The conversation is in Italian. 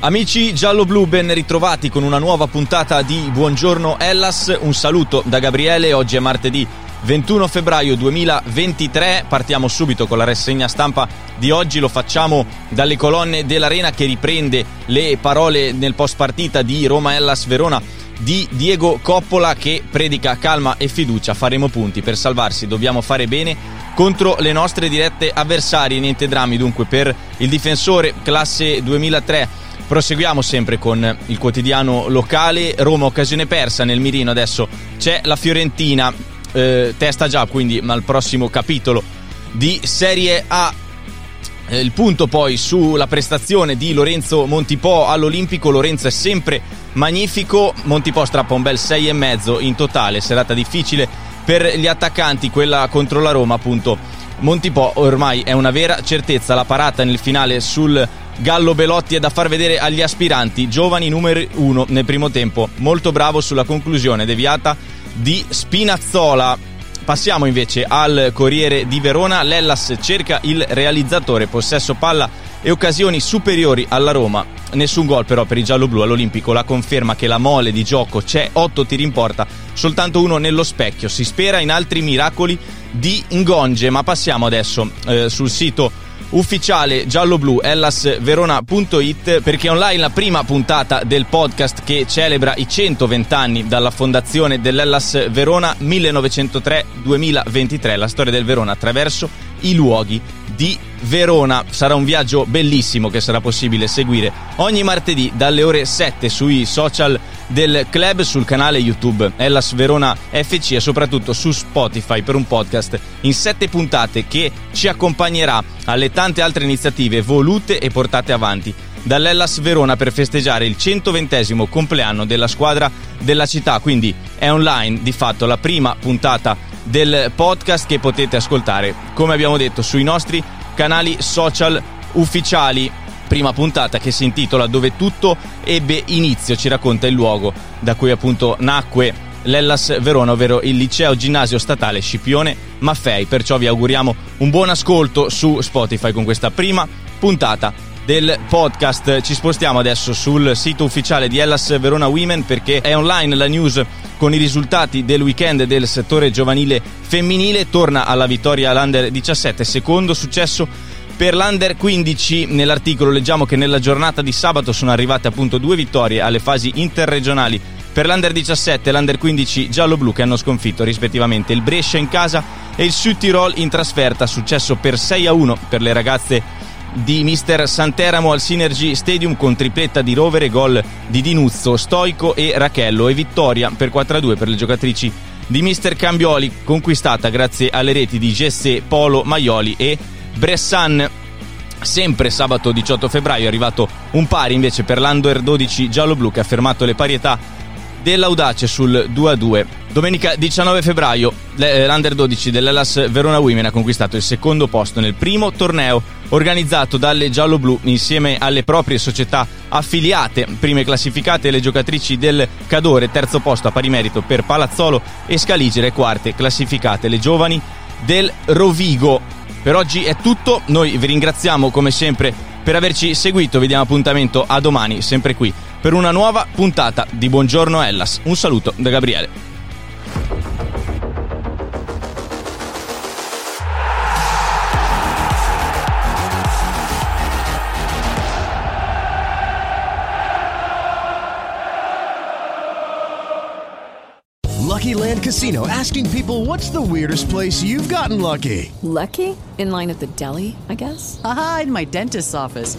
Amici giallo-blu, ben ritrovati con una nuova puntata di Buongiorno Hellas. Un saluto da Gabriele, oggi è martedì 21 febbraio 2023. Partiamo subito con la rassegna stampa di oggi, lo facciamo dalle colonne dell'Arena che riprende le parole nel post partita di Roma-Ellas-Verona di Diego Coppola che predica calma e fiducia, faremo punti per salvarsi, dobbiamo fare bene contro le nostre dirette avversarie, niente drammi dunque per il difensore classe 2003. Proseguiamo sempre con il quotidiano locale. Roma occasione persa nel mirino, adesso c'è la Fiorentina, testa già quindi al prossimo capitolo di Serie A. Il punto poi sulla prestazione di Lorenzo Montipò all'Olimpico. Lorenzo è sempre magnifico, Montipò strappa un bel 6,5 in totale. Serata difficile per gli attaccanti, quella contro la Roma appunto. Montipò ormai è una vera certezza, la parata nel finale sul Gallo Belotti è da far vedere agli aspiranti giovani numero 1 nel primo tempo, molto bravo sulla conclusione deviata di Spinazzola. Passiamo invece al Corriere di Verona, l'Hellas cerca il realizzatore, possesso palla e occasioni superiori alla Roma, nessun gol però per i gialloblu all'Olimpico, la conferma che la mole di gioco c'è, 8 tiri in porta, soltanto uno nello specchio, si spera in altri miracoli di Ngonge. Ma passiamo adesso sul sito ufficiale gialloblu hellasverona.it, perché online la prima puntata del podcast che celebra i 120 anni dalla fondazione dell'Hellas Verona 1903-2023, la storia del Verona attraverso i luoghi di Verona. Sarà un viaggio bellissimo che sarà possibile seguire ogni martedì dalle ore 7 sui social del club, sul canale YouTube Hellas Verona FC e soprattutto su Spotify, per un podcast in 7 puntate che ci accompagnerà alle tante altre iniziative volute e portate avanti dall'Hellas Verona per festeggiare il 120° compleanno della squadra della città. Quindi è online di fatto la prima puntata del podcast che potete ascoltare, come abbiamo detto, sui nostri canali social ufficiali. Prima puntata che si intitola Dove tutto ebbe inizio, ci racconta il luogo da cui appunto nacque l'Hellas Verona, ovvero il Liceo Ginnasio Statale Scipione Maffei. Perciò vi auguriamo un buon ascolto su Spotify con questa prima puntata del podcast. Ci spostiamo adesso sul sito ufficiale di Hellas Verona Women, perché è online la news con i risultati del weekend del settore giovanile femminile. Torna alla vittoria l'Under 17, secondo successo per l'Under 15. Nell'articolo leggiamo che nella giornata di sabato sono arrivate appunto 2 vittorie alle fasi interregionali per l'Under 17 e l'Under 15 giallo-blu, che hanno sconfitto rispettivamente il Brescia in casa e il Sud Tirol in trasferta, successo per 6-1 per le ragazze di mister Santeramo al Synergy Stadium con tripletta di Rovere, gol di Dinuzzo, Stoico e Rachello, e vittoria per 4-2 per le giocatrici di mister Cambioli, conquistata grazie alle reti di Gessè, Polo, Maioli e Bressan. Sempre sabato 18 febbraio è arrivato un pari invece per l'Under 12 giallo-blu, che ha fermato le parietà dell'Audace sul 2-2. Domenica 19 febbraio l'Under 12 dell'Hellas Verona Women ha conquistato il secondo posto nel primo torneo organizzato dalle gialloblu insieme alle proprie società affiliate. Prime classificate le giocatrici del Cadore, terzo posto a pari merito per Palazzolo e Scaligere, quarte classificate le giovani del Rovigo. Per oggi è tutto, noi vi ringraziamo come sempre per averci seguito, vi diamo appuntamento a domani sempre qui per una nuova puntata di Buongiorno Hellas. Un saluto da Gabriele. Casino asking people, what's the weirdest place you've gotten lucky? Lucky? In line at the deli, I guess? Aha, in my dentist's office.